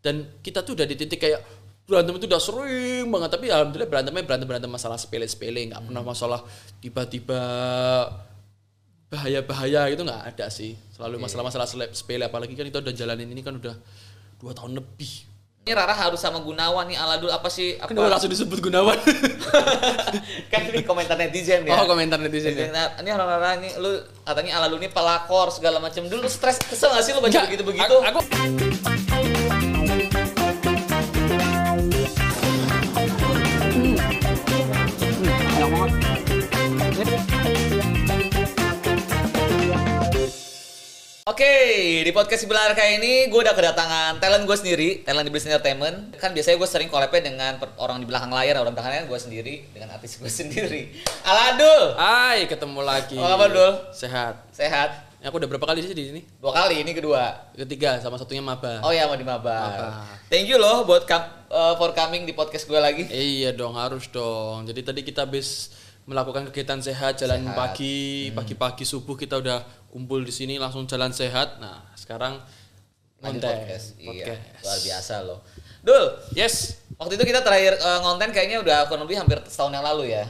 Dan kita tuh udah di titik kayak berantem itu udah sering banget, tapi alhamdulillah berantemnya berantem masalah sepele-sepele, nggak pernah masalah tiba-tiba bahaya-bahaya itu nggak ada sih. Selalu masalah-masalah sepele, apalagi kan kita udah jalanin ini kan udah 2 tahun lebih. Ini Rara harus sama Gunawan nih, ala dulu apa sih? Apa? Kenapa langsung disebut Gunawan? Kan ini komentar netizen ya. Oh, komentar netizen ya. Ini Rara nih, lu katanya ala dulu nih pelakor segala macam. Dulu lu stres, kesel nggak sih lu baca begitu-begitu? Aku Oke, di podcast sebelah kayak ini gue udah kedatangan talent gue sendiri, talent di Bliss Entertainment. Kan biasanya gue sering collab-nya dengan orang di belakang layar, orang belakang layar gue sendiri, dengan artis gue sendiri. Aladul! Hai, ketemu lagi. Apa kabar, Dul? Sehat. Aku udah berapa kali sih di sini? 2 kali, ini kedua. Ketiga, sama satunya Maba. Oh iya, mau di Maba. Thank you loh buat for coming di podcast gue lagi. Iya dong, harus dong. Jadi tadi kita habis melakukan kegiatan sehat, jalan pagi, pagi-pagi subuh kita udah kumpul di sini langsung jalan sehat. Nah, sekarang konten podcast. Iya, luar biasa loh. Dul, yes. Waktu itu kita terakhir ngonten kayaknya udah kurang lebih hampir setahun yang lalu ya.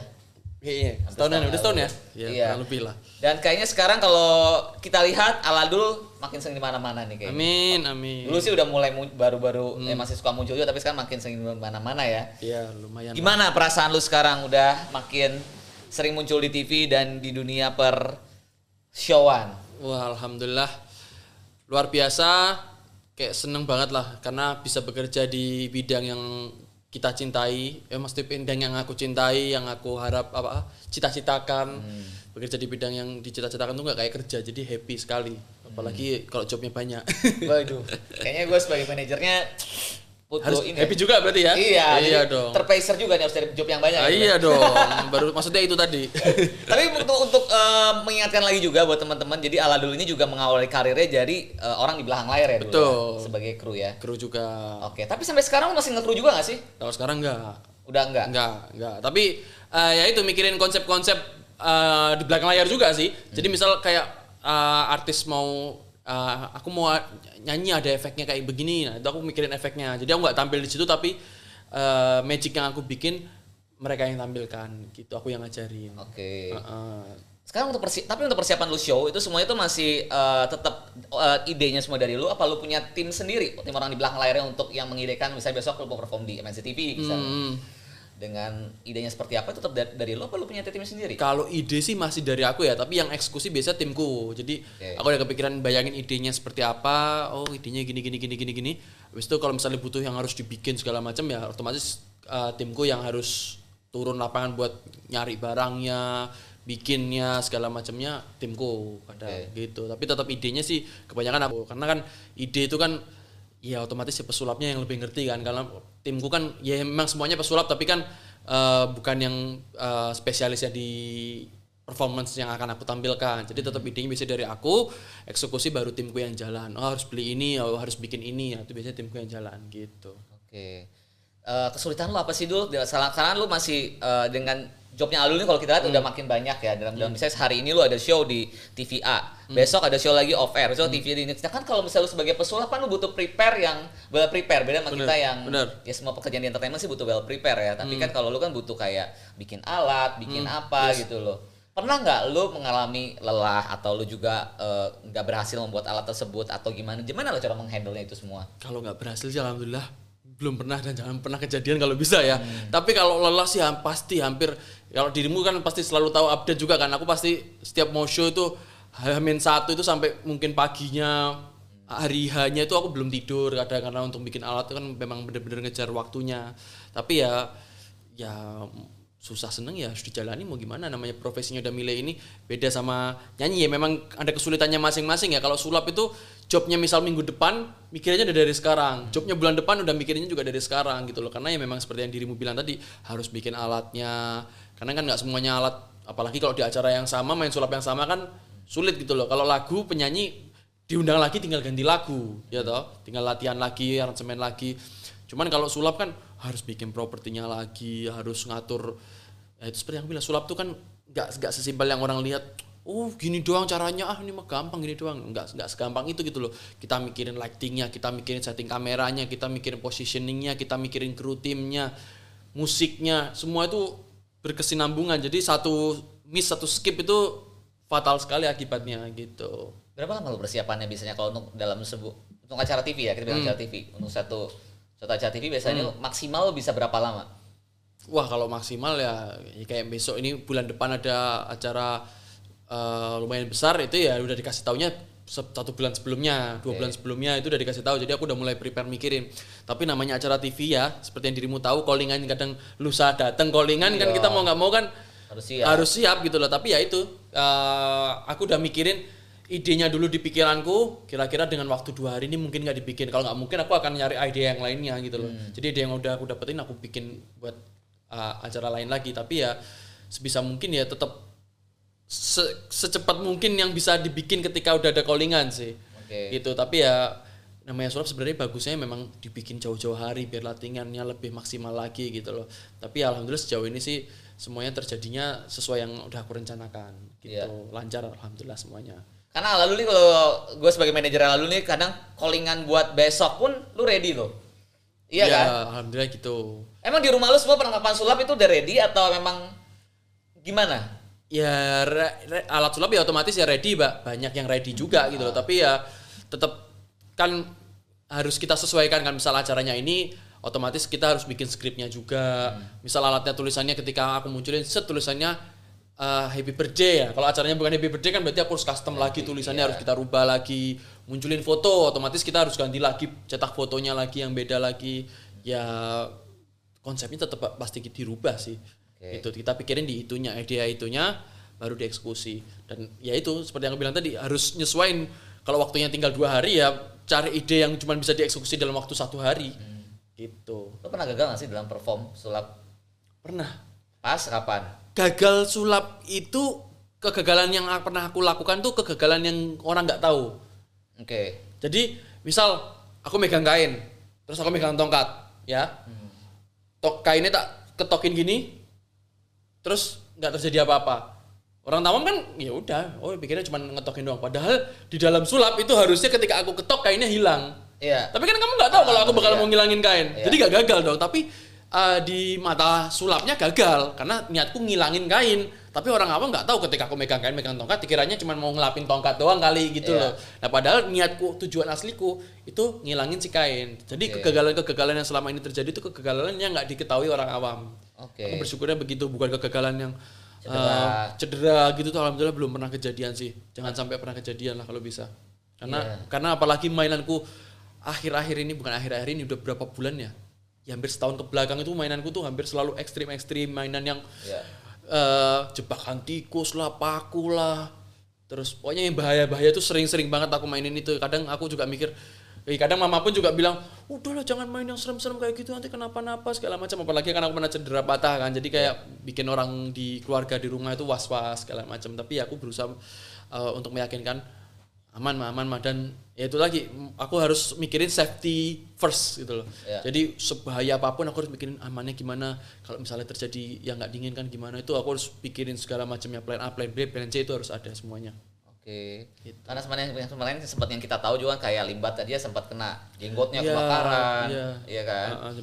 Iya, setahun ya. Iya, kurang lebih lah. Dan kayaknya sekarang kalau kita lihat Aladul makin sering di mana-mana nih kayaknya. Amin. Dulu sih udah mulai baru-baru masih suka muncul juga, tapi sekarang makin sering di mana-mana ya. Iya, lumayan. Gimana lah perasaan lu sekarang udah makin sering muncul di TV dan di dunia per showan? Wah, alhamdulillah luar biasa, kayak seneng banget lah karena bisa bekerja di bidang yang kita cintai, mesti bidang yang aku cintai, yang aku harap cita-citakan. Bekerja di bidang yang dicita-citakan tuh nggak kayak kerja, jadi happy sekali, apalagi kalau jobnya banyak. Waduh, kayaknya gue sebagai manajernya harus happy juga berarti ya? Iya dong. Terpaiser juga nih harus dari job yang banyak. Iya dong. Baru maksudnya itu tadi. Tapi untuk mengingatkan lagi juga buat teman-teman. Jadi Aladul ini juga mengawali karirnya jadi orang di belakang layar ya. Betul. Dulu ya, sebagai kru ya. Kru juga. Oke. Tapi sampai sekarang masih nge-kru juga nggak sih? Kalau sekarang enggak. Udah enggak? Enggak. Tapi ya itu mikirin konsep-konsep di belakang layar juga sih. Jadi misal kayak artis mau aku mau nyanyi ada efeknya kayak begini, nah itu aku mikirin efeknya. Jadi aku nggak tampil di situ, tapi magic yang aku bikin mereka yang tampilkan gitu, aku yang ngajarin. Oke. Sekarang untuk persiapan lu show itu semuanya itu masih tetap idenya semua dari lu, apa lu punya tim sendiri, tim orang di belakang layarnya untuk yang mengidekan misalnya besok lu mau perform di MNC TV misalnya. Dengan idenya seperti apa tetap dari lo, apa lo punya tim sendiri? Kalau ide sih masih dari aku ya, tapi yang eksekusi biasanya timku. Jadi aku udah kepikiran bayangin idenya seperti apa, oh idenya gini. Habis itu kalau misalnya butuh yang harus dibikin segala macam ya otomatis timku yang harus turun lapangan buat nyari barangnya, bikinnya segala macamnya timku ada gitu. Tapi tetap idenya sih kebanyakan aku, karena kan ide itu kan ya otomatis ya pesulapnya yang lebih ngerti kan, karena timku kan ya memang semuanya pesulap tapi kan bukan yang spesialisnya di performance yang akan aku tampilkan. Jadi tetap idenya bisa dari aku, eksekusi baru timku yang jalan. Oh harus beli ini, oh harus bikin ini, ya itu biasanya timku yang jalan gitu. Oke. Kesulitan lo apa sih Dul? Karena lo masih dengan jobnya Alul ini kalau kita lihat udah makin banyak ya. Dalam misalnya hari ini lu ada show di TVA, besok ada show lagi off air, besok TV di Indonesia. Kan kalau misalnya lu sebagai pesulap kan lu butuh prepare, beda sama kita yang ya semua pekerjaan di entertainment sih butuh well prepare ya. Tapi kan kalau lu kan butuh kayak bikin alat, bikin apa gitu loh. Pernah nggak lu mengalami lelah atau lu juga nggak berhasil membuat alat tersebut atau gimana? Gimana lo cara menghandle-nya itu semua? Kalau nggak berhasil sih alhamdulillah belum pernah dan jangan pernah kejadian kalau bisa ya. Tapi kalau lelah sih pasti hampir. Kalau dirimu kan pasti selalu tahu update juga kan. Aku pasti setiap mau show itu H-1 itu sampai mungkin paginya, hari hanya itu aku belum tidur kadang, karena untuk bikin alat itu kan memang benar-benar ngejar waktunya. Tapi ya susah seneng ya harus dijalani, mau gimana namanya profesinya udah milih ini. Beda sama nyanyi ya, memang ada kesulitannya masing-masing ya. Kalau sulap itu jobnya misal minggu depan mikirnya udah dari sekarang, jobnya bulan depan udah mikirnya juga dari sekarang gitu loh. Karena ya memang seperti yang dirimu bilang tadi, harus bikin alatnya. Karena kan nggak semuanya alat, apalagi kalau di acara yang sama, main sulap yang sama kan sulit gitu loh. Kalau lagu, penyanyi diundang lagi tinggal ganti lagu, ya toh, tinggal latihan lagi, aransemen lagi. Cuman kalau sulap kan harus bikin propertinya lagi, harus ngatur. Ya itu seperti yang bilang, sulap tuh kan nggak sesimpel yang orang lihat. oh gini doang caranya, ah ini mah gampang gini doang. Enggak segampang itu gitu loh. Kita mikirin lightingnya, kita mikirin setting kameranya, kita mikirin positioningnya, kita mikirin kru timnya, musiknya, semua itu berkesinambungan. Jadi satu miss, satu skip itu fatal sekali akibatnya gitu. Berapa lama lo persiapannya biasanya kalau untuk dalam untuk acara TV ya, kita bilang acara TV, untuk satu acara TV biasanya maksimal bisa berapa lama? Wah kalau maksimal ya kayak besok ini bulan depan ada acara lumayan besar, itu ya udah dikasih taunya 1 bulan sebelumnya, 2 bulan sebelumnya itu udah dikasih tahu. Jadi aku udah mulai prepare mikirin. Tapi namanya acara TV ya, seperti yang dirimu tahu, callingan kadang lusa dateng callingan kan, kita mau nggak mau kan harus siap gitu loh. Tapi ya itu aku udah mikirin idenya dulu di pikiranku, kira-kira dengan waktu 2 hari ini mungkin nggak dibikin. Kalau nggak mungkin aku akan nyari ide yang lainnya gitu loh. Jadi ide yang udah aku dapetin aku bikin buat acara lain lagi. Tapi ya sebisa mungkin ya tetap secepat mungkin yang bisa dibikin ketika udah ada callingan sih, gitu. Tapi ya namanya sulap sebenarnya bagusnya memang dibikin jauh-jauh hari biar latihannya lebih maksimal lagi gitu loh. Tapi alhamdulillah sejauh ini sih semuanya terjadinya sesuai yang udah aku rencanakan gitu, lancar alhamdulillah semuanya. Karena lalu nih kalau gue sebagai manajer lalu nih kadang callingan buat besok pun lu ready loh. Iya kan? Alhamdulillah gitu. Emang di rumah lu semua perlengkapan sulap itu udah ready atau memang gimana? Ya alat sulap ya otomatis ya ready, Mbak. Banyak yang ready juga gitu loh. Tapi ya tetap kan harus kita sesuaikan kan, misal acaranya ini otomatis kita harus bikin skripnya juga. Misal alatnya tulisannya ketika aku munculin tulisannya happy birthday ya. Kalau acaranya bukan happy birthday kan berarti aku harus custom lagi tulisannya, harus kita rubah lagi. Munculin foto otomatis kita harus ganti lagi, cetak fotonya lagi yang beda lagi. Ya konsepnya tetap pasti dirubah sih. Itu kita pikirin di itunya, idea itunya baru dieksekusi. Dan ya itu seperti yang aku bilang tadi, harus nyesuain. Kalau waktunya tinggal 2 hari ya cari ide yang cuma bisa dieksekusi dalam waktu 1 hari. Gitu. Lo pernah gagal gak sih dalam perform sulap? Pernah. Pas kapan? Gagal sulap itu kegagalan yang pernah aku lakukan tuh kegagalan yang orang nggak tahu. Jadi misal aku megang kain, terus aku megang tongkat, ya. Kainnya tak ketokin gini. Terus nggak terjadi apa-apa. Orang tamam kan ya udah, oh pikirnya cuma ngetokin doang. Padahal di dalam sulap itu harusnya ketika aku ketok kainnya hilang. Tapi kan kamu nggak tahu kalau aku bakal mau ngilangin kain. Jadi nggak gagal dong. Tapi di mata sulapnya gagal karena niatku ngilangin kain. Tapi orang awam nggak tahu ketika aku megang kain, megang tongkat, pikirannya cuma mau ngelapin tongkat doang kali gitu loh. Nah padahal niatku, tujuan asliku itu ngilangin si kain. Jadi kegagalan-kegagalan yang selama ini terjadi itu kegagalan yang nggak diketahui orang awam. Aku bersyukurnya begitu, bukan kegagalan yang cedera gitu tuh alhamdulillah belum pernah kejadian sih. Jangan sampai pernah kejadian lah kalau bisa. Karena apalagi mainanku akhir-akhir ini, bukan akhir-akhir ini, udah berapa bulan ya? Ya hampir setahun ke belakang itu mainanku tuh hampir selalu ekstrim-ekstrim, mainan yang jebakan tikus lah, paku lah. Terus pokoknya yang bahaya-bahaya tuh sering-sering banget aku mainin itu. Kadang aku juga mikir, kadang mama pun juga bilang, udahlah jangan main yang serem-serem kayak gitu, nanti kenapa-napa segala macam. Apalagi kan aku pernah cedera patah kan, jadi kayak bikin orang di keluarga di rumah itu was-was segala macam. Tapi ya aku berusaha untuk meyakinkan aman. Dan ya itu lagi, aku harus mikirin safety first gitu loh. Jadi sebahaya apapun aku harus mikirin amannya gimana. Kalau misalnya terjadi yang nggak diinginkan gimana, itu aku harus pikirin segala macamnya, plan A, plan B, plan C itu harus ada semuanya. Gitu. Karena kemarin sempat yang kita tahu juga kayak Limbat tadi ya sempat kena jenggotnya kebakaran, iya kan.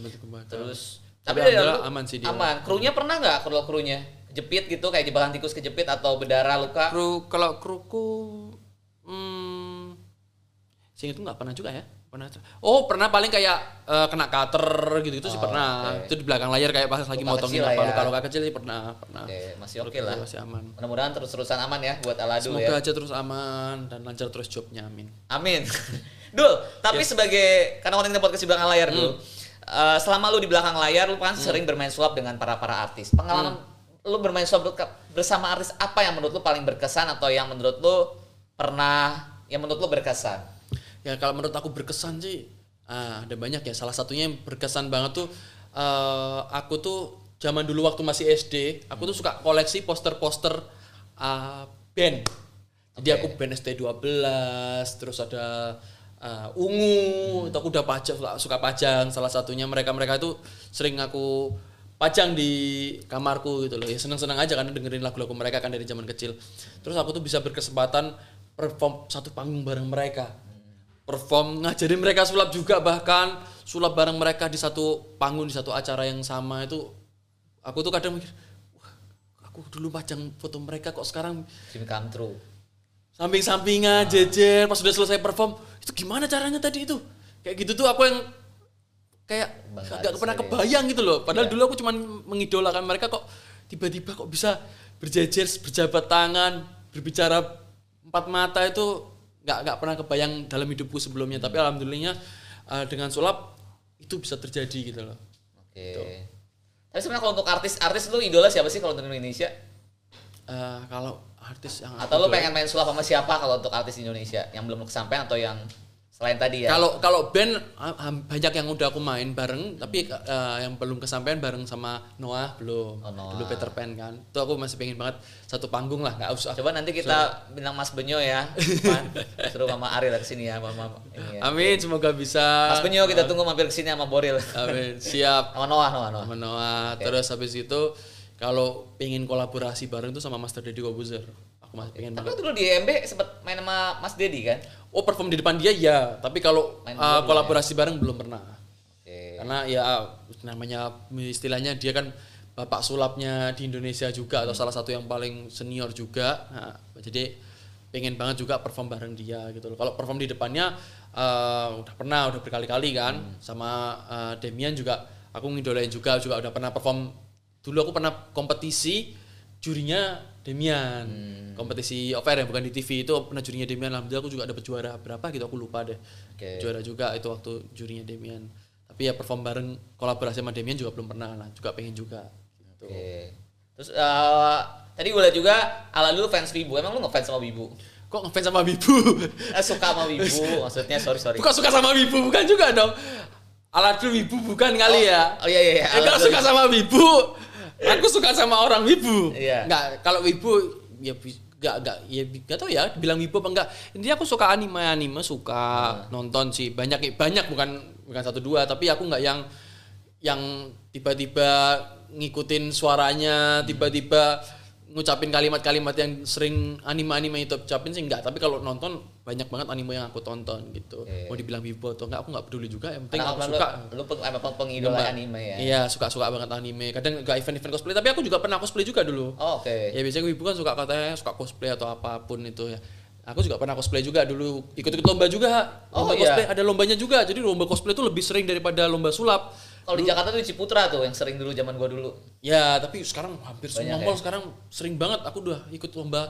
Terus tapi dia aman sih dia. Aman. Krunya pernah nggak kalau krunya kejepit gitu kayak jebakan tikus kejepit atau berdarah luka? Kalau kruku, seingat itu nggak pernah juga ya. Pernah paling kayak kena cutter gitu-gitu sih pernah. Itu di belakang layar kayak pas lagi motongin apa luka-luka kecil sih pernah. Masih oke lah. Masih aman. Mudah-mudahan terus-terusan aman ya buat Aladul ya. Semoga aja terus aman dan lancar terus jobnya, amin. Amin. Dul, tapi sebagai karena konten podcast di belakang layar dulu. Selama lu di belakang layar lu kan sering bermain sulap dengan para artis. Pengalaman lu bermain sulap bersama artis apa yang menurut lu paling berkesan atau yang menurut lu berkesan? Ya kalau menurut aku berkesan sih ada banyak ya. Salah satunya yang berkesan banget tuh aku tuh zaman dulu waktu masih SD aku tuh suka koleksi poster-poster band. Jadi aku band ST12, terus ada Ungu, itu aku udah pajang, suka pajang. Salah satunya mereka itu sering aku pajang di kamarku gitu loh. Ya seneng-seneng aja kan dengerin lagu-lagu mereka kan dari zaman kecil. Terus aku tuh bisa berkesempatan perform satu panggung bareng mereka. Perform, ngajarin mereka sulap juga, bahkan sulap bareng mereka di satu panggung, di satu acara yang sama itu. Aku tuh kadang mikir, wah, aku dulu pajang foto mereka kok sekarang dream come true. Samping-sampingan, jejer, pas sudah selesai perform, itu gimana caranya tadi itu? Kayak gitu tuh aku yang kayak gak pernah kebayang gitu loh. Padahal dulu aku cuman mengidolakan mereka, kok tiba-tiba kok bisa berjejer, berjabat tangan, berbicara empat mata, itu gak pernah kebayang dalam hidupku sebelumnya. Tapi alhamdulillahnya dengan sulap itu bisa terjadi gitu loh. Oke. Gitu. Tapi sebenarnya kalau untuk artis lu idola siapa sih kalau untuk Indonesia? Kalau artis yang atau lo pengen main sulap sama siapa kalau untuk artis Indonesia yang belum kesampaian atau yang selain tadi ya? Kalau band banyak yang udah aku main bareng, tapi yang belum kesampaian bareng sama Noah belum. Oh, Noah. Dulu Peter Pan kan, tuh aku masih pengen banget satu panggung lah, nggak usah. Coba nanti kita bilang Mas Benyo ya, suruh Mama Ariel kesini ya, Mama. Ya. Amin, semoga bisa. Mas Benyo kita tunggu mampir kesini sama Boril. Amin, siap. Sama Noah. Sama Noah. Okay. Terus habis itu kalau pengen kolaborasi bareng tuh sama Master Deddy Corbuzier. Aku masih pengen banget. Tapi dulu di MB sempet main sama Mas Deddy kan? Oh, perform di depan dia ya, tapi kalau kolaborasi ya, bareng belum pernah. Okay. Karena ya namanya istilahnya dia kan bapak sulapnya di Indonesia juga, atau salah satu yang paling senior juga. Nah, jadi pengen banget juga perform bareng dia gitu loh. Kalau perform di depannya udah berkali-kali kan, sama Demian juga aku ngidolain juga udah pernah perform. Dulu aku pernah kompetisi, jurinya Demian. Kompetisi off-air ya, bukan di TV, itu pernah jurinya Demian. Alhamdulillah aku juga dapat juara berapa gitu, aku lupa deh. Okay. Juara juga itu waktu jurinya Demian. Tapi ya perform bareng, kolaborasi sama Demian juga belum pernah lah, juga pengen juga. Gitu. Okay. Terus tadi gue liat juga, ala dulu fans Wibu, emang lu ngefans sama Wibu? Kok ngefans sama Wibu? Suka sama Wibu, maksudnya sorry. Kok suka sama Wibu, bukan juga dong. Ala dulu Wibu bukan kali ya? Oh iya. Kalau suka sama Wibu, aku suka sama orang wibu. Iya. Enggak, kalau wibu ya enggak tahu ya bilang wibu apa enggak. Intinya aku suka anime suka nonton sih. Banyak bukan satu dua, tapi aku enggak yang tiba-tiba ngikutin suaranya, tiba-tiba ngucapin kalimat-kalimat yang sering anime itu ucapin sih enggak, tapi kalau nonton banyak banget anime yang aku tonton gitu. Mau dibilang wibu atau enggak aku enggak peduli juga, yang penting aku suka. Lu pengidola anime ya? Iya, suka banget anime. Kadang enggak event cosplay, tapi aku juga pernah cosplay juga dulu. Oh, oke. Okay. Ya biasanya wibu kan suka katanya suka cosplay atau apapun itu ya. Aku juga pernah cosplay juga dulu, ikut-ikut lomba juga. Lomba cosplay ada lombanya juga. Jadi lomba cosplay itu lebih sering daripada lomba sulap. Kalau di Jakarta tuh Ciputra tuh yang sering dulu zaman gua dulu. Ya, tapi sekarang hampir banyak semua mall sekarang sering banget. Aku udah ikut lomba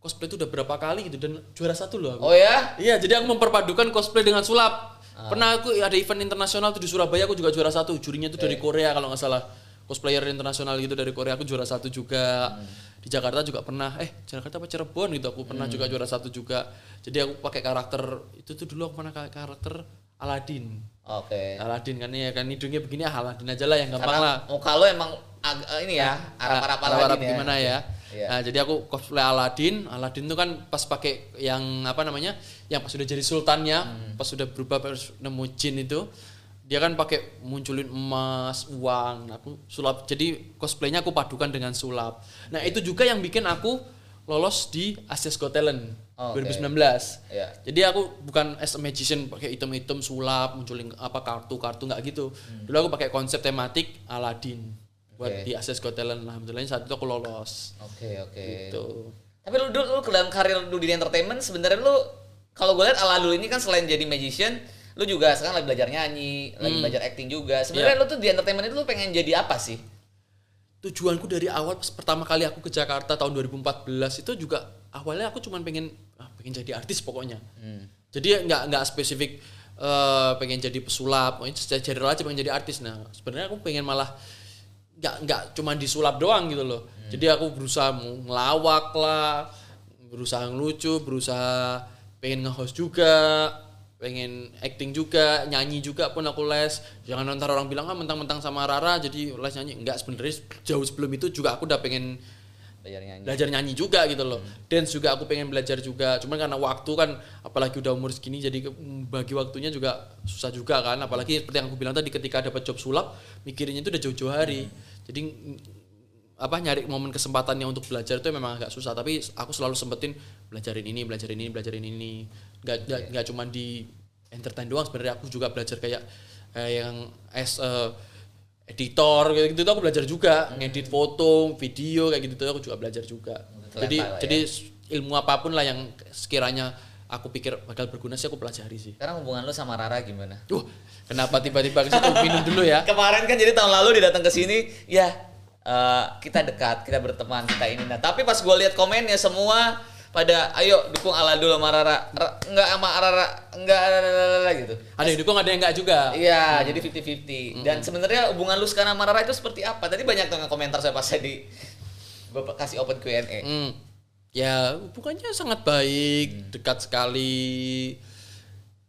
cosplay itu udah berapa kali gitu dan juara satu loh aku. Oh ya? Iya, jadi aku memperpadukan cosplay dengan sulap. Pernah aku ada event internasional tuh di Surabaya, aku juga juara satu. Jurinya tuh dari Korea kalau nggak salah. Cosplayer internasional gitu dari Korea, aku juara satu juga. Di Jakarta juga pernah, Jakarta apa Cirebon gitu, aku pernah juga juara satu juga. Jadi aku pakai karakter, itu tuh dulu aku pernah karakter Aladin. Oke. Aladin kan ya kan hidungnya begini, Aladin aja lah yang gampang lah. Muka lo emang ini ya, arab-arab gimana ya. Iya. Nah, jadi aku cosplay Aladin. Aladin tuh kan pas pakai yang apa namanya? Yang pas sudah jadi sultannya, pas sudah berubah nemu jin itu, dia kan pakai munculin emas, uang. Nah, aku sulap. Jadi cosplaynya aku padukan dengan sulap. Nah, itu juga yang bikin aku lolos di Asia's Got Talent 2019. Yeah. Jadi aku bukan as a magician pakai item-item sulap, munculin apa kartu-kartu nggak gitu. Dulu aku pakai konsep tematik Aladin buat di Asia's Got Talent. Alhamdulillahnya saat itu aku lolos. Oke. Gitu. Tapi lu dulu dalam karir lu di entertainment sebenarnya lu kalau gue lihat ala lu ini kan selain jadi magician, lu juga sekarang lagi belajar nyanyi, lagi belajar acting juga. Sebenarnya lu tuh di entertainment itu lu pengen jadi apa sih? Tujuanku dari awal pas pertama kali aku ke Jakarta tahun 2014 itu juga awalnya aku cuma pengen jadi artis pokoknya. Jadi nggak spesifik pengen jadi pesulap, secara aja pengen jadi artis. Nah, sebenarnya aku pengen malah nggak cuma disulap doang gitu loh. Jadi aku berusaha ngelawak lah, berusaha ngelucu, berusaha pengen nge-host juga, pengen acting juga, nyanyi juga pun aku les. Jangan ntar orang bilang mentang-mentang sama Rara jadi les nyanyi. Enggak, sebenarnya jauh sebelum itu juga aku udah pengen belajar nyanyi juga gitu loh. Dance juga aku pengen belajar juga, cuman karena waktu kan apalagi udah umur segini jadi bagi waktunya juga susah juga kan, apalagi seperti yang aku bilang tadi ketika dapat job sulap mikirnya itu udah jauh-jauh hari. Jadi apa nyari momen kesempatannya untuk belajar itu memang agak susah, tapi aku selalu sempetin belajarin ini. Gak cuma di entertain doang sebenarnya, aku juga belajar kayak yang editor gitu tuh aku belajar juga, ngedit foto, video kayak gitu tuh aku juga belajar juga. Jadi ilmu apapun lah yang sekiranya aku pikir bakal berguna sih aku pelajari sih. Sekarang hubungan lu sama Rara gimana? Kenapa tiba-tiba ke situ? Minum dulu ya. Kemarin kan jadi tahun lalu dia datang ke sini, ya kita dekat, kita berteman, kita ini. Nah, tapi pas gue lihat komennya semua pada ayo dukung Aladul sama Rara, enggak sama Rara, enggak gitu. Ada yang dukung, ada yang enggak juga. Iya, jadi 50-50. Dan sebenarnya hubungan lu sekarang sama Rara itu seperti apa? Tadi banyak tuh komentar saya pas tadi gue kasih open Q&A. Ya, hubungannya sangat baik, dekat sekali.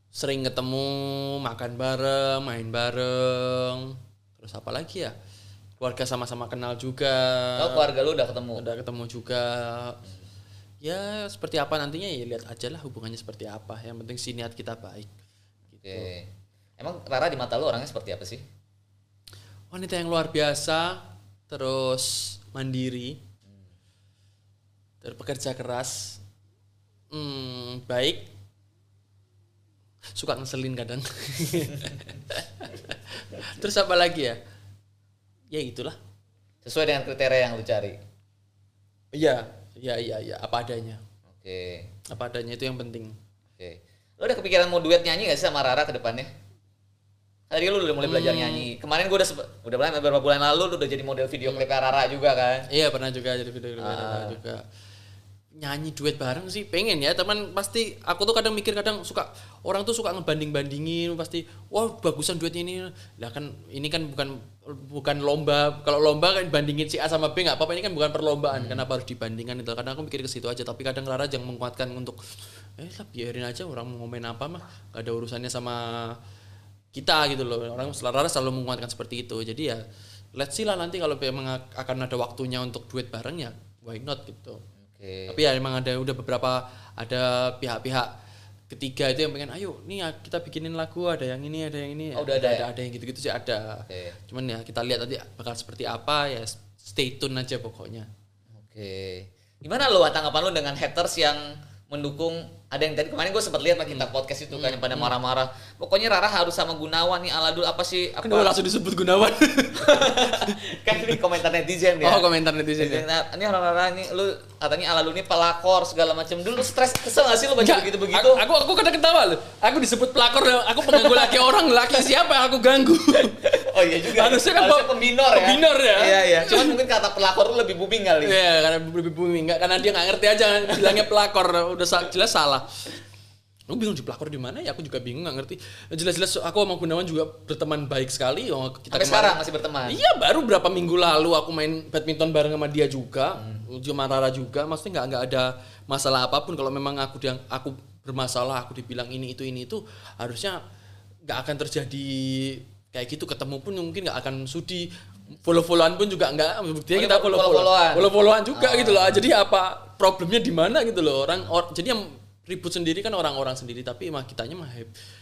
Sering ketemu, makan bareng, main bareng. Terus apa lagi ya? Keluarga sama-sama kenal juga. Oh, keluarga lu udah ketemu? Udah ketemu juga. Ya seperti apa nantinya ya lihat aja lah hubungannya seperti apa, yang penting sih niat kita baik gitu. Emang Rara di mata lu orangnya seperti apa sih? Wanita yang luar biasa, terus mandiri, terpekerja keras, baik, suka ngeselin kadang. Terus apa lagi ya itulah, sesuai dengan kriteria yang lu cari. Iya, apa adanya. Oke. Apa adanya itu yang penting. Oke. Lo udah kepikiran mau duet nyanyi gak sih sama Rara ke depannya? Tadi lu udah mulai belajar nyanyi. Kemarin gue udah beberapa bulan lalu lu udah jadi model video klip Rara juga kan? Iya, pernah juga jadi video klip Rara juga. Nyanyi duet bareng sih pengen ya, teman. Pasti aku tuh kadang mikir, kadang suka orang tuh suka ngebanding-bandingin, pasti wah bagusan duetnya ini. Lah kan ini kan bukan lomba. Kalau lomba kan bandingin si A sama B enggak apa-apa, ini kan bukan perlombaan. Kenapa harus dibandingkan itu? Kadang aku mikir ke situ aja, tapi kadang Rara jangan menguatkan untuk biarin aja orang mau ngomen apa mah, enggak ada urusannya sama kita gitu loh. Orang Rara selalu menguatkan seperti itu. Jadi ya let's see lah nanti kalau memang akan ada waktunya untuk duet bareng ya why not gitu. Tapi ya emang ada pihak-pihak ketiga itu yang pengen ayo nih kita bikinin lagu, ada yang ini oh, ada yang gitu-gitu sih ada. Cuman ya kita lihat nanti bakal seperti apa, ya stay tune aja pokoknya. Gimana lo tanggapan lo dengan haters yang mendukung, ada yang tadi kemarin gue sempat lihat kita podcast itu kan yang pada marah-marah pokoknya Rara harus sama Gunawan nih Aladul apa sih apa? Kan gue langsung disebut Gunawan. Kan ini komentar netizen ya. Oh komentar netizen ya. Nah, ini Rara ini lu katanya Aladul ini pelakor segala macam. Dulu stres, kesel gak sih lu baca begitu? Aku kadang ketawa loh. Aku disebut pelakor, aku pengganggu laki siapa aku ganggu? Oh iya juga. Harusnya peminor ya. Iya. Cuman mungkin kata pelakor tuh lebih booming kali. Iya, karena lebih booming karena dia enggak ngerti aja bilangnya pelakor udah jelas salah. Aku bingung di pelakor di mana ya, aku juga bingung nggak ngerti. Jelas-jelas aku sama Gunawan juga berteman baik sekali. Sampai sekarang masih berteman. Iya, baru berapa minggu lalu aku main badminton bareng sama dia juga, sama Rara juga. Maksudnya nggak ada masalah apapun. Kalau memang aku bermasalah, aku dibilang ini itu, harusnya nggak akan terjadi kayak gitu. Ketemu pun mungkin nggak akan sudi. Follow-followan pun juga enggak, buktinya kita follow-followan juga gitu loh. Jadi apa problemnya di mana gitu loh. Jadi yang ribut sendiri kan orang-orang sendiri, tapi mah kitanya mah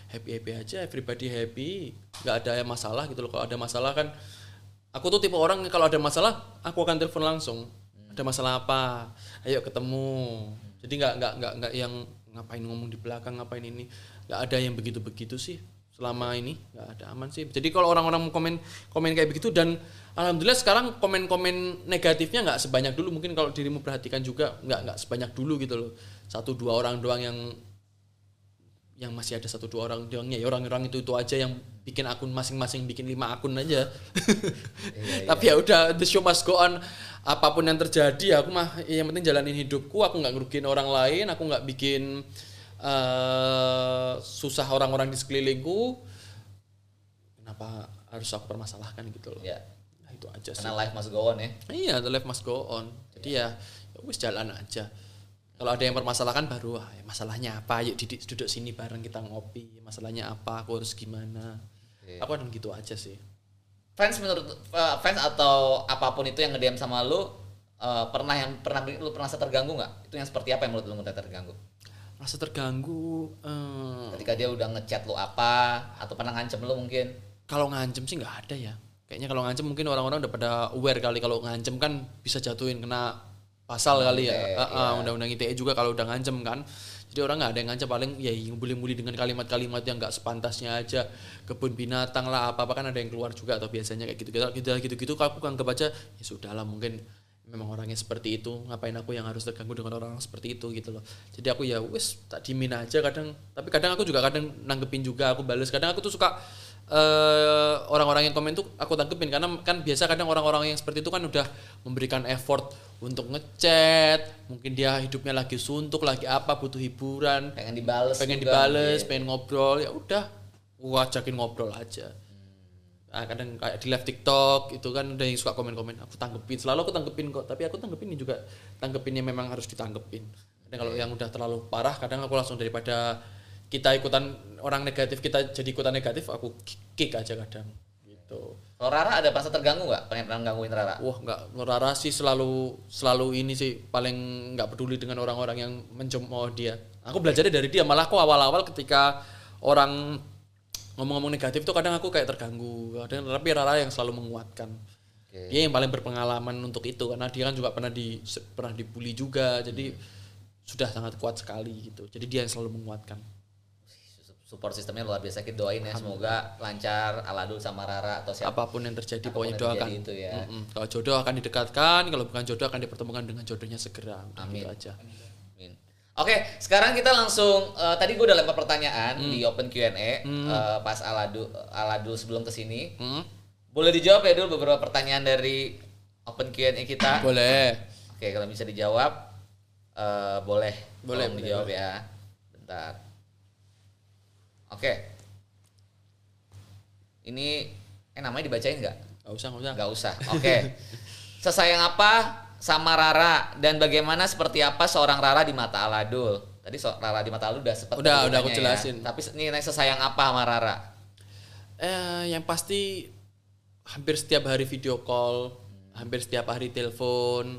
happy aja, everybody happy, enggak ada masalah gitu loh. Kalau ada masalah kan aku tuh tipe orang kalau ada masalah aku akan telepon langsung. Ada masalah apa? Ayo ketemu. Jadi enggak yang ngapain ngomong di belakang, ngapain ini. Enggak ada yang begitu-begitu sih. Selama ini nggak ada, aman sih. Jadi kalau orang-orang komen kayak begitu, dan alhamdulillah sekarang komen negatifnya nggak sebanyak dulu. Mungkin kalau dirimu perhatikan juga nggak sebanyak dulu gitu loh. 1-2 orang doang yang masih ada 1-2 orang doangnya. Ya orang-orang itu aja yang bikin akun masing-masing, bikin 5 akun aja. Tapi ya udah, the show must go on. Apapun yang terjadi, aku mah yang penting jalanin hidupku. Aku nggak ngerugiin orang lain. Aku nggak bikin susah orang-orang di sekelilingku, kenapa harus aku permasalahkan gitu loh. Nah, itu aja sih. Karena life must go on ya. Iya, the life must go on. Jadi ya wis jalan aja. Kalau ada yang permasalahkan baru masalahnya apa, yuk duduk sini bareng kita ngopi, masalahnya apa, aku harus gimana. Aku kan gitu aja sih. Fans atau apapun itu yang nge-DM sama lu pernah terganggu nggak? Itu yang seperti apa yang menurut lu mulai terganggu? Rasa terganggu ketika dia udah ngechat lu apa atau pernah ngancem lu mungkin? Kalau ngancem sih nggak ada ya. Kayaknya kalau ngancem mungkin orang-orang udah pada aware kali, kalau ngancem kan bisa jatuhin kena pasal kali ya. Undang-undang ITE juga kalau udah ngancem kan. Jadi orang nggak ada yang ngancem, paling ya bully-bully dengan kalimat-kalimat yang nggak sepantasnya aja. Kebun binatang lah apa-apa kan ada yang keluar juga atau biasanya kayak gitu-gitu. Aku kan kebaca ya sudahlah, mungkin memang orangnya seperti itu, ngapain aku yang harus terganggu dengan orang-orang seperti itu gitu loh. Jadi aku ya wis tak dimin aja kadang, tapi kadang aku juga kadang nanggepin juga, aku balas. Kadang aku tuh suka orang-orang yang komen tuh aku tanggepin, karena kan biasa kadang orang-orang yang seperti itu kan udah memberikan effort untuk ngechat, mungkin dia hidupnya lagi suntuk, lagi apa, butuh hiburan, pengen dibales, pengen ngobrol, ya udah aku ajakin ngobrol aja. Nah, kadang kayak di live TikTok itu kan udah yang suka komen-komen, aku tanggepin, selalu aku tanggepin kok, tapi aku tanggepin juga tanggepinnya memang harus ditanggepin. Kadang kalau yang udah terlalu parah kadang aku langsung, daripada kita ikutan orang negatif, kita jadi ikutan negatif, aku kick aja kadang gitu. Kalau Rara ada rasa terganggu nggak? Pernah gangguin Rara? Wah nggak, Rara sih selalu ini sih, paling nggak peduli dengan orang-orang yang mencemooh dia. Aku belajarnya dari dia, malah aku awal-awal ketika orang ngomong-ngomong negatif tuh kadang aku kayak terganggu, tapi Rara yang selalu menguatkan. Okay. Dia yang paling berpengalaman untuk itu, karena dia kan juga pernah dibully juga, jadi sudah sangat kuat sekali gitu. Jadi dia yang selalu menguatkan. Support sistemnya luar biasa, kita doain ya semoga lancar Aladul sama Rara atau siapa. Apapun yang terjadi pokoknya doakan. Itu ya. Kalau jodoh akan didekatkan, kalau bukan jodoh akan dipertemukan dengan jodohnya segera. Amin. Gitu aja. Amin. Oke, sekarang kita langsung tadi gue udah lempar pertanyaan di Open Q&A pas Aladul sebelum kesini. Boleh dijawab ya dulu beberapa pertanyaan dari Open Q&A kita? Boleh. Oke, kalau bisa dijawab boleh dijawab ya. Bentar. Oke. Ini namanya dibacain nggak? Nggak usah. Oke. Sesayang apa sama Rara dan bagaimana seperti apa seorang Rara di mata Aladul? Tadi Rara di mata Aladul udah aku jelasin ya. Tapi ini sesayang apa sama Rara? Yang pasti hampir setiap hari video call, hampir setiap hari telepon.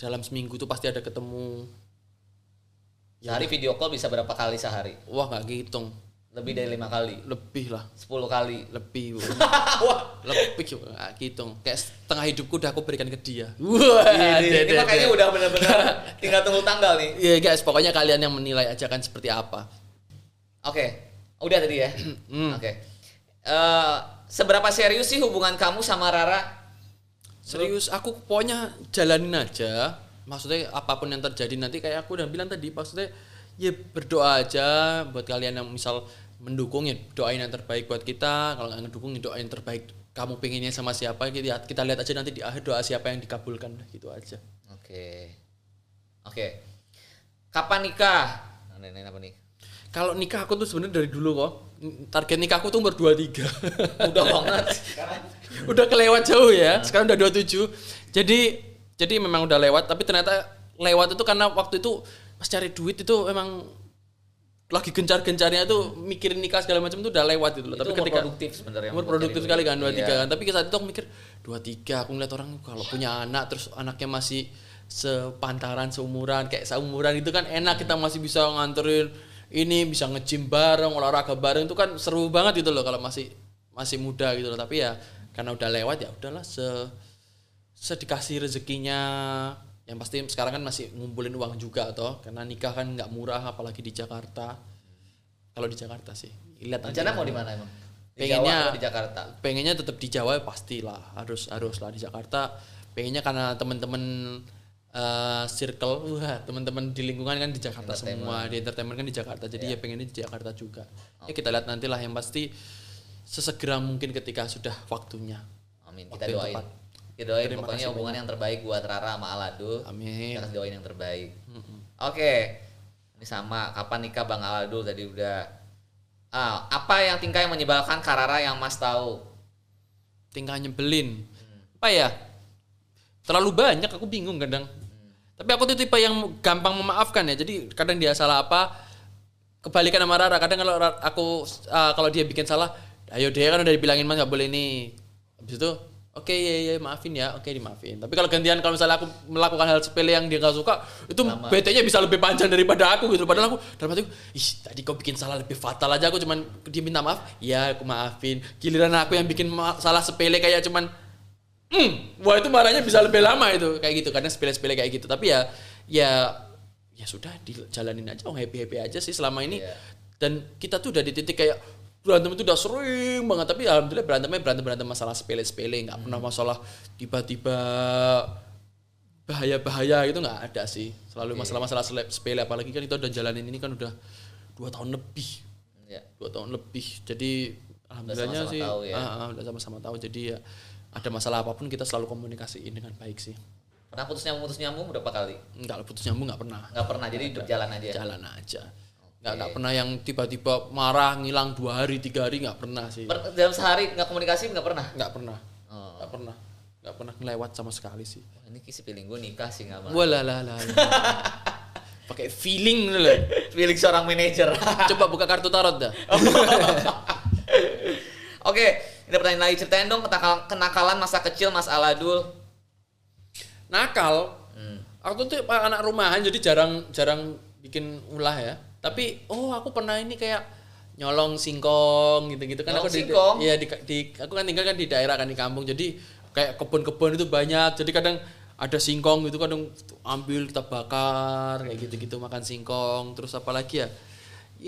Dalam seminggu tuh pasti ada ketemu. Sehari video call bisa berapa kali sehari? Wah nggak hitung. Lebih dari 5 kali? Lebih lah. 10 kali? Lebih. Lebih juga nggak hitung. Kayak setengah hidupku udah aku berikan ke dia. Ini makanya udah benar-benar tinggal tunggu tanggal nih. Iya guys, pokoknya kalian yang menilai aja kan seperti apa. Oke, udah tadi ya. Oke. Seberapa serius sih hubungan kamu sama Rara? Serius, aku pokoknya jalanin aja. Maksudnya apapun yang terjadi nanti kayak aku udah bilang tadi, maksudnya ya berdoa aja buat kalian yang misal mendukung, ya doain yang terbaik buat kita. Kalau nggak ngedukung ya doain yang terbaik, kamu pinginnya sama siapa kita lihat aja nanti di akhir doa siapa yang dikabulkan, udah gitu aja. Oke. Kapan nikah? Nenek apa nih? Kalau nikah aku tuh sebenarnya dari dulu kok, target nikah aku tuh umur 23. Udah banget. Udah kelewat jauh ya. Sekarang udah 27. Jadi memang udah lewat, tapi ternyata lewat itu karena waktu itu pas cari duit itu emang lagi gencar-gencarnya tuh mikirin nikah segala macam tuh udah lewat gitu loh. Tapi ketika umur produktif sekali kan 23 kan. Tapi saat itu aku mikir 23, aku ngeliat orang kalau punya anak terus anaknya masih sepantaran, seumuran itu kan enak, kita masih bisa nganterin ini, bisa nge-gym bareng, olahraga bareng, itu kan seru banget gitu loh kalau masih muda gitu loh. Tapi ya karena udah lewat ya udahlah, sedikasih rezekinya. Yang pasti sekarang kan masih ngumpulin uang juga toh, karena nikah kan nggak murah apalagi di Jakarta. Kalau di Jakarta sih lihat aja. Rencana mau di mana emang? Di Jawa atau di Jakarta? Pengennya tetap di Jawa ya, pastilah haruslah di Jakarta. Pengennya karena teman-teman circle, teman-teman di lingkungan kan di Jakarta semua, di entertainment kan di Jakarta. Jadi ya pengennya di Jakarta juga. Ya kita lihat nantilah, yang pasti sesegera mungkin ketika sudah waktunya. Amin. Kita doain. Kita doain pokoknya hubungan yang terbaik buat Rara sama Aladul. Amin. Kita doain yang terbaik. Oke. Ini sama, kapan nikah Bang Aladul tadi udah. Apa yang tingkah yang menyebalkan Kak Rara yang Mas tahu? Tingkah nyebelin. Apa ya? Terlalu banyak, aku bingung kadang. Tapi aku tuh tipe yang gampang memaafkan ya. Jadi kadang dia salah apa, kebalikan sama Rara. Kadang kalau aku kalau dia bikin salah, ayo dia kan udah dibilangin Mas enggak boleh ini. Habis itu oke iya maafin ya, oke dimaafin. Tapi kalau gantian, kalau misalnya aku melakukan hal sepele yang dia nggak suka, itu BT-nya bisa lebih panjang daripada aku gitu. Padahal aku dalam hati aku, ih tadi kau bikin salah lebih fatal aja, aku cuman dia minta maaf, ya aku maafin. Giliran aku yang bikin salah sepele kayak cuman, wah itu marahnya bisa lebih lama itu kayak gitu. Karena sepele-sepele kayak gitu. Tapi ya sudah dijalanin aja, happy aja sih selama ini. Yeah. Dan kita tuh udah di titik kayak berantem itu udah sering banget, tapi alhamdulillah berantemnya masalah sepele-sepele, nggak pernah masalah tiba-tiba bahaya gitu, nggak ada sih. Selalu masalah-masalah sepele, apalagi kan kita udah jalanin ini kan udah 2 tahun lebih. Jadi alhamdulillahnya sih udah sama-sama tahu. Jadi ya ada masalah apapun kita selalu komunikasiin dengan baik sih. Pernah putus nyambung berapa kali? Enggak, putus nyambung nggak pernah. Jadi hidup jalan aja. Nggak pernah yang tiba-tiba marah ngilang 2 hari 3 hari, nggak pernah sih. Dalam sehari nggak komunikasi nggak pernah ngelewat sama sekali sih. Wah, ini kisah feeling gue nikah sih nggak marah. Walah. Pakai feeling lah. Feeling seorang manajer. Coba buka kartu tarot dah. Oke, ini pertanyaan lagi, ceritain dong kenakalan masa kecil Mas Aladul. Nakal? Aku tuh anak rumahan jadi jarang bikin ulah ya. Tapi aku pernah ini kayak nyolong singkong gitu-gitu kan. Aku kan tinggal kan di daerah kan, di kampung. Jadi kayak kebun-kebun itu banyak. Jadi kadang ada singkong gitu, kadang ambil kita bakar kayak gitu-gitu, makan singkong. Terus apalagi ya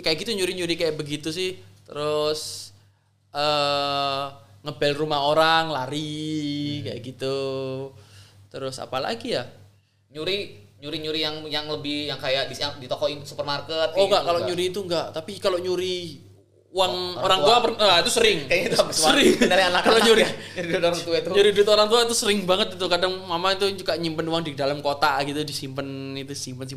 kayak gitu, nyuri-nyuri kayak begitu sih. Terus ngebel rumah orang, lari kayak gitu. Terus apalagi ya? Nyuri yang lebih yang kayak di toko supermarket. Enggak, kalau nyuri itu enggak, tapi kalau nyuri uang orang tua itu sering. Kayaknya sering dari anak-anak. Kalau nyuri orang tua itu. Nyuri duit orang tua itu sering banget itu. Kadang mama itu juga nyimpen uang di dalam kotak gitu, disimpen itu, simpen.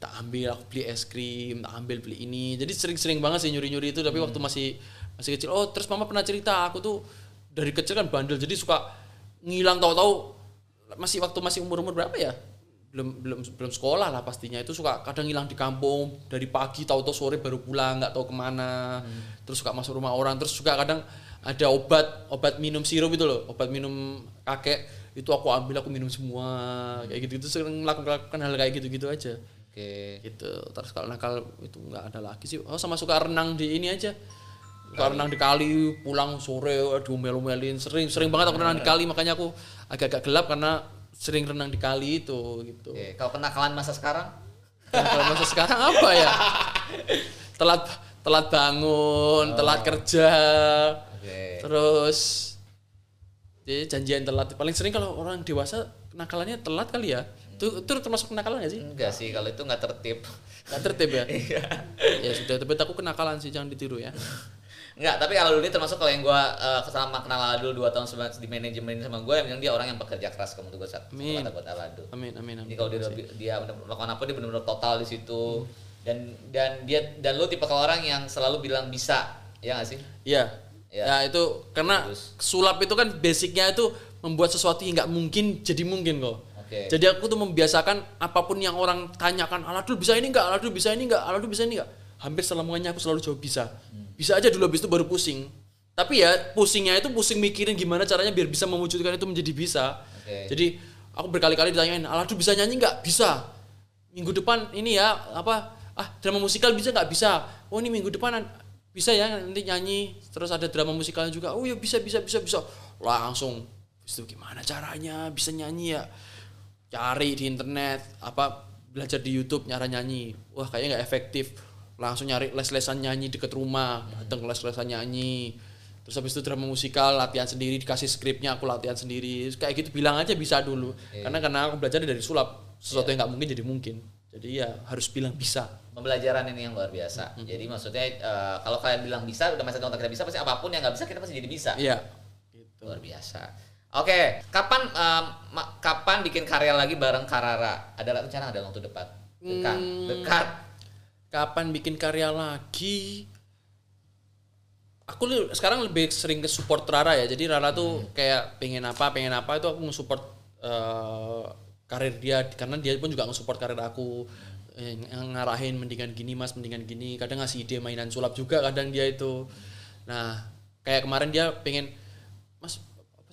Tak ambil, aku beli es krim, tak ambil beli ini. Jadi sering-sering banget sih nyuri-nyuri itu, tapi waktu masih kecil. Terus mama pernah cerita, aku tuh dari kecil kan bandel, jadi suka ngilang tahu-tahu masih umur berapa ya? belum sekolah lah pastinya, itu suka kadang hilang di kampung dari pagi, tahu-tahu sore baru pulang, nggak tahu kemana. Terus suka masuk rumah orang, terus suka kadang ada obat minum sirup itu loh, obat minum kakek itu aku minum semua kayak gitu sering lakukan hal kayak gitu aja. Oke. Gitu. Terus kalau nakal itu nggak ada lagi sih. Sama suka renang di ini aja, renang di kali, pulang sore diomel-omelin, sering banget aku renang di kali, makanya aku agak-agak gelap karena sering renang di kali itu gitu. Oke, kalau kenakalan masa sekarang? Kenakalan masa sekarang apa ya? Telat bangun, telat kerja. Okay. Terus jadi janjian telat. Paling sering kalau orang dewasa kenakalannya telat kali ya. Itu termasuk kenakalan enggak sih? Enggak sih, kalau itu enggak tertib. Enggak tertib ya? Ya sudah, tapi aku kenakalan sih, jangan ditiru ya. Enggak, tapi Aladul ini termasuk kalau yang gue sama kenal Aladul 2 tahun di manajemen sama gue, yang bilang dia orang yang bekerja keras, kamu tuh gue kata buat Aladul. Amin. Jadi kalau dia melakukan apa, dia benar-benar total di situ. Dan lu tipe orang yang selalu bilang bisa, ya nggak sih? Iya. Ya itu karena sulap itu kan basicnya itu membuat sesuatu yang nggak mungkin jadi mungkin kok. Okay. Jadi aku tuh membiasakan apapun yang orang tanyakan, Aladul bisa ini nggak? Hampir selamanya aku selalu jawab bisa. Bisa aja dulu, habis itu baru pusing. Tapi ya pusingnya itu pusing mikirin gimana caranya biar bisa mewujudkan itu menjadi bisa. Okay. Jadi aku berkali-kali ditanyain, Aladul bisa nyanyi nggak? Bisa. Minggu depan ini ya apa? Drama musikal bisa nggak? Bisa. Oh ini minggu depan bisa ya nanti nyanyi. Terus ada drama musikalnya juga. Oh ya bisa. Langsung. Terus itu gimana caranya bisa nyanyi ya? Cari di internet, belajar di YouTube cara nyanyi. Wah kayaknya nggak efektif. Langsung nyari les-lesan nyanyi deket rumah, datang ke les-lesan nyanyi. Terus habis itu drama musikal latihan sendiri, dikasih skripnya aku latihan sendiri. Kayak gitu, bilang aja bisa dulu. Karena aku belajar dari sulap, sesuatu yang nggak mungkin jadi mungkin. Jadi ya harus bilang bisa. Pembelajaran ini yang luar biasa. Jadi maksudnya kalau kalian bilang bisa, udah masa tentang kita bisa, pasti apapun yang nggak bisa kita pasti jadi bisa. Iya. Gitu. Luar biasa. Oke, kapan bikin karya lagi bareng Karara? Ada rencana ada waktu depan? Dekat. Kapan bikin karya lagi? Aku sekarang lebih sering ke support Rara ya. Jadi Rara tuh kayak pengen apa itu aku nge-support karir dia, karena dia pun juga nge-support karir aku, ngarahin mendingan gini mas, mendingan gini. Kadang ngasih ide mainan sulap juga kadang dia itu. Nah kayak kemarin dia pengen mas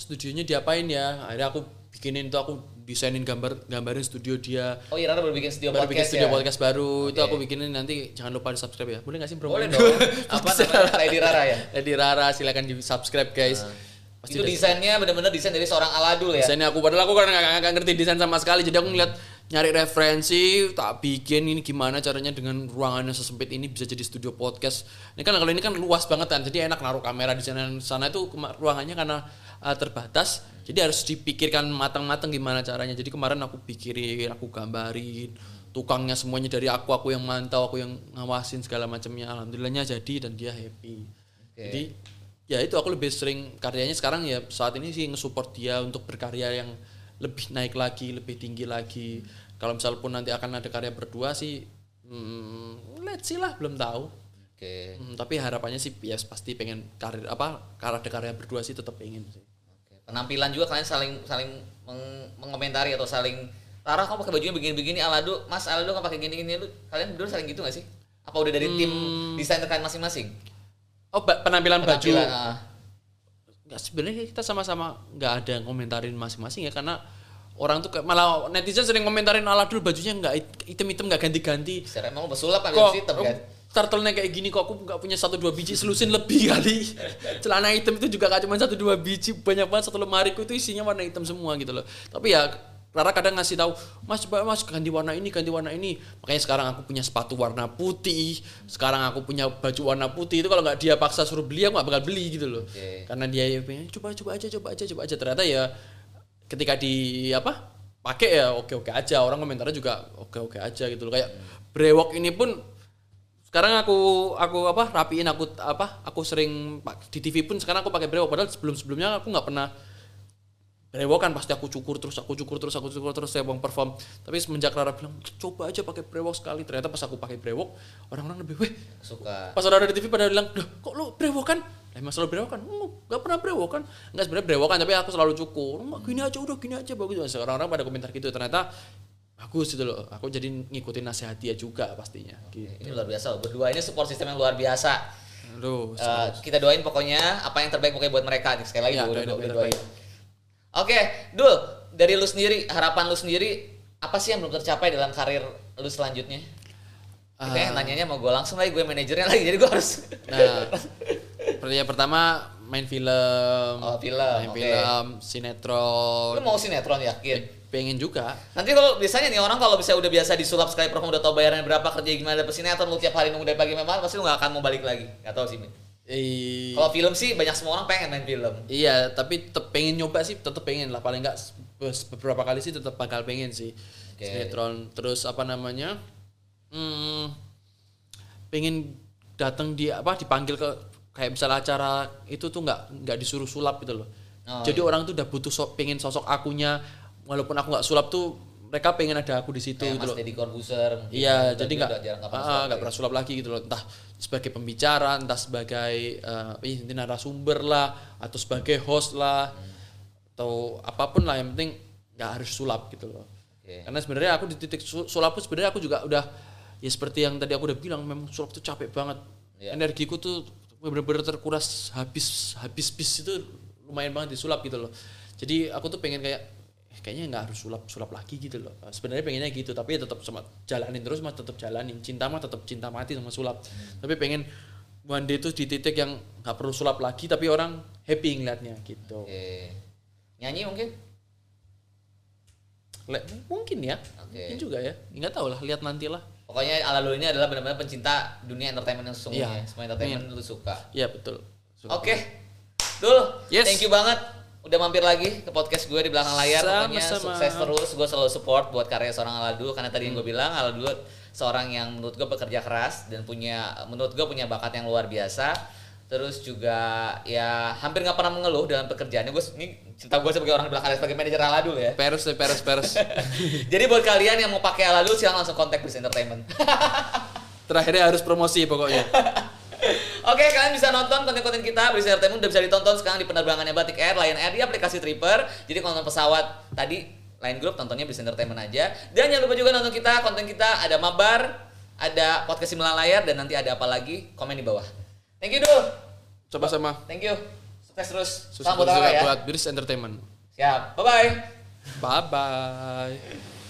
studionya diapain ya, akhirnya aku bikinin tuh, aku desainin gambarin studio dia. Oh iya, Rara baru bikin studio baru podcast, bikin studio ya? Podcast baru. Okay. Itu aku bikinin, nanti jangan lupa di subscribe ya. Boleh nggak sih promo? Boleh dong. Apa namanya? Lady Rara ya? Lady Rara, silakan di subscribe guys. Pasti itu desainnya benar-benar desain dari seorang Aladul ya? Desainnya aku, padahal aku kan nggak ngerti desain sama sekali. Jadi aku ngeliat, nyari referensi, tak bikin ini gimana caranya dengan ruangannya sesempit ini bisa jadi studio podcast. Ini kan kalau ini kan luas banget kan, jadi enak naruh kamera di sana itu ruangannya karena terbatas. Jadi harus dipikirkan matang-matang gimana caranya. Jadi kemarin aku pikirin, aku gambarin, tukangnya semuanya dari aku yang mantau, aku yang ngawasin segala macamnya. Alhamdulillahnya jadi dan dia happy. Okay. Jadi ya itu, aku lebih sering karyanya sekarang ya saat ini sih nge-support dia untuk berkarya yang lebih naik lagi, lebih tinggi lagi. Kalau misal pun nanti akan ada karya berdua sih, let's see lah, belum tahu. Okay. Tapi harapannya sih ya pasti pengen karya berdua sih tetap pengen sih. Okay. Penampilan juga kalian saling mengomentari atau saling, Rara kamu pakai bajunya begini-begini, Alado, Mas Alado kamu pakai gini-gini, kalian berdua saling gitu nggak sih? Apa udah dari tim desainer kalian masing-masing? Oh, penampilan baju. Ya, sebenarnya kita sama-sama nggak ada yang komentarin masing-masing ya, karena orang tuh malah netizen sering komentarin Aladul bajunya nggak hitam-hitam, nggak ganti-ganti. Secara emang bersulap kan, kok hitam kan? Turtle-nya kayak gini, kok aku nggak punya 1-2 biji, selusin lebih kali. Celana hitam itu juga nggak cuma 1-2 biji, banyak banget, satu lemariku itu isinya warna hitam semua gitu loh. Tapi ya Rara kadang ngasih tahu, Mas coba Mas ganti warna ini. Makanya sekarang aku punya sepatu warna putih, sekarang aku punya baju warna putih. Itu kalau nggak dia paksa suruh beli, aku nggak bakal beli gitu loh. Okay. Karena dia coba aja. Ternyata ya ketika di pakai ya oke aja. Orang komentarnya juga oke aja gitu loh. Kayak brewok ini pun sekarang aku rapiin, aku sering di TV pun sekarang aku pakai brewok. Padahal sebelumnya aku nggak pernah brewok kan, pasti aku cukur terus saya bang perform. Tapi semenjak Rara bilang coba aja pakai brewok sekali, ternyata pas aku pakai brewok orang-orang lebih suka. Pas ada di TV pada bilang, "Duh, kok lu brewok kan?" Emang selalu brewok kan? Enggak pernah brewok kan? Enggak, sebenarnya brewok kan, tapi aku selalu cukur. Gini aja bagus. Orang-orang pada komentar gitu, ternyata bagus gitu loh. Aku jadi ngikutin nasihat dia juga pastinya. Oke, gitu. Ini luar biasa. Berdua ini support sistem yang luar biasa. Aduh, kita doain pokoknya apa yang terbaik pokoknya buat mereka. Sekali lagi ya, doain. Oke, Dul, dari lu sendiri, harapan lu sendiri, apa sih yang belum tercapai dalam karir lu selanjutnya? Kita yang nanyanya mau gue langsung lagi, gue manajernya lagi, jadi gue harus. Nah, pertanyaan pertama, main film. Oh, film, sinetron. Lu mau sinetron yakin? Pengen juga. Nanti kalau biasanya nih orang kalau bisa udah biasa disulap sekali perform, udah tau bayarannya berapa, kerja gimana, dapet sinetron, lu tiap hari nunggu dari pagi malam, pasti lu gak akan mau balik lagi. Gak tau sih, Kalau film sih banyak, semua orang pengen main film. Iya, tapi tetap pengen nyoba sih, tetap pengen lah, paling enggak beberapa kali sih tetap bakal pengen sih. Okay. Sinetron, terus pengen datang dipanggil ke kayak misalnya acara itu tuh nggak disuruh sulap gitu loh. Oh, jadi iya. Orang tuh udah butuh pengen sosok akunya, walaupun aku nggak sulap tuh mereka pengen ada aku di situ gitu loh. Mas Deddy Corbuzier. Iya, jadi nggak pernah sulap lagi gitu loh, entah sebagai pembicara, entah sebagai narasumber lah, atau sebagai host lah, atau apapun lah, yang penting nggak harus sulap gitu loh. Okay. Karena sebenarnya aku di titik sulap pun sebenarnya aku juga udah ya seperti yang tadi aku udah bilang, memang sulap tuh capek banget. Yeah. Energiku tuh bener-bener terkuras habis itu lumayan banget di sulap gitu loh. Jadi aku tuh pengen kayaknya nggak harus sulap lagi gitu loh. Sebenarnya pengennya gitu, tapi ya tetap sama jalanin terus, Mas, tetap jalanin. Cinta mah tetap cinta mati sama sulap. Tapi pengen one day tuh di titik yang nggak perlu sulap lagi, tapi orang happy ngeliatnya gitu. Okay. Nyanyi mungkin? Mungkin ya. Okay. Mungkin juga ya. Nggak tahu lah, lihat nantilah. Pokoknya Aladul ini adalah benar-benar pencinta dunia entertainment yang sesungguhnya. Yeah. Semua entertainment lu suka. Iya, betul. Oke. Okay. Dul, yes. Thank you banget. Udah mampir lagi ke podcast gue di belakang layar. Pokoknya sukses terus, gue selalu support buat karya seorang Aladul, karena tadi yang gue bilang Aladul seorang yang menurut gue bekerja keras dan menurut gue punya bakat yang luar biasa. Terus juga ya hampir nggak pernah mengeluh dalam pekerjaannya. Ini cerita gue sebagai orang di belakang layar, sebagai manajer Aladul ya. Peres. Jadi buat kalian yang mau pakai Aladul silahkan langsung kontak Bis Entertainment. Terakhirnya harus promosi pokoknya. Oke, kalian bisa nonton konten-konten kita Bis Entertainment, udah bisa ditonton sekarang di penerbangannya Batik Air, Lion Air, di aplikasi Tripper. Jadi kalau nonton pesawat tadi Lion Group, tontonnya Bis Entertainment aja. Dan jangan lupa juga nonton kita, konten kita ada Mabar, ada podcast Simlan Layar, dan nanti ada apa lagi, komen di bawah. Thank you, Dul. Coba sama. Thank you. Sukses terus. Sukses buat Birs Entertainment. Siap. Bye bye. Bye bye.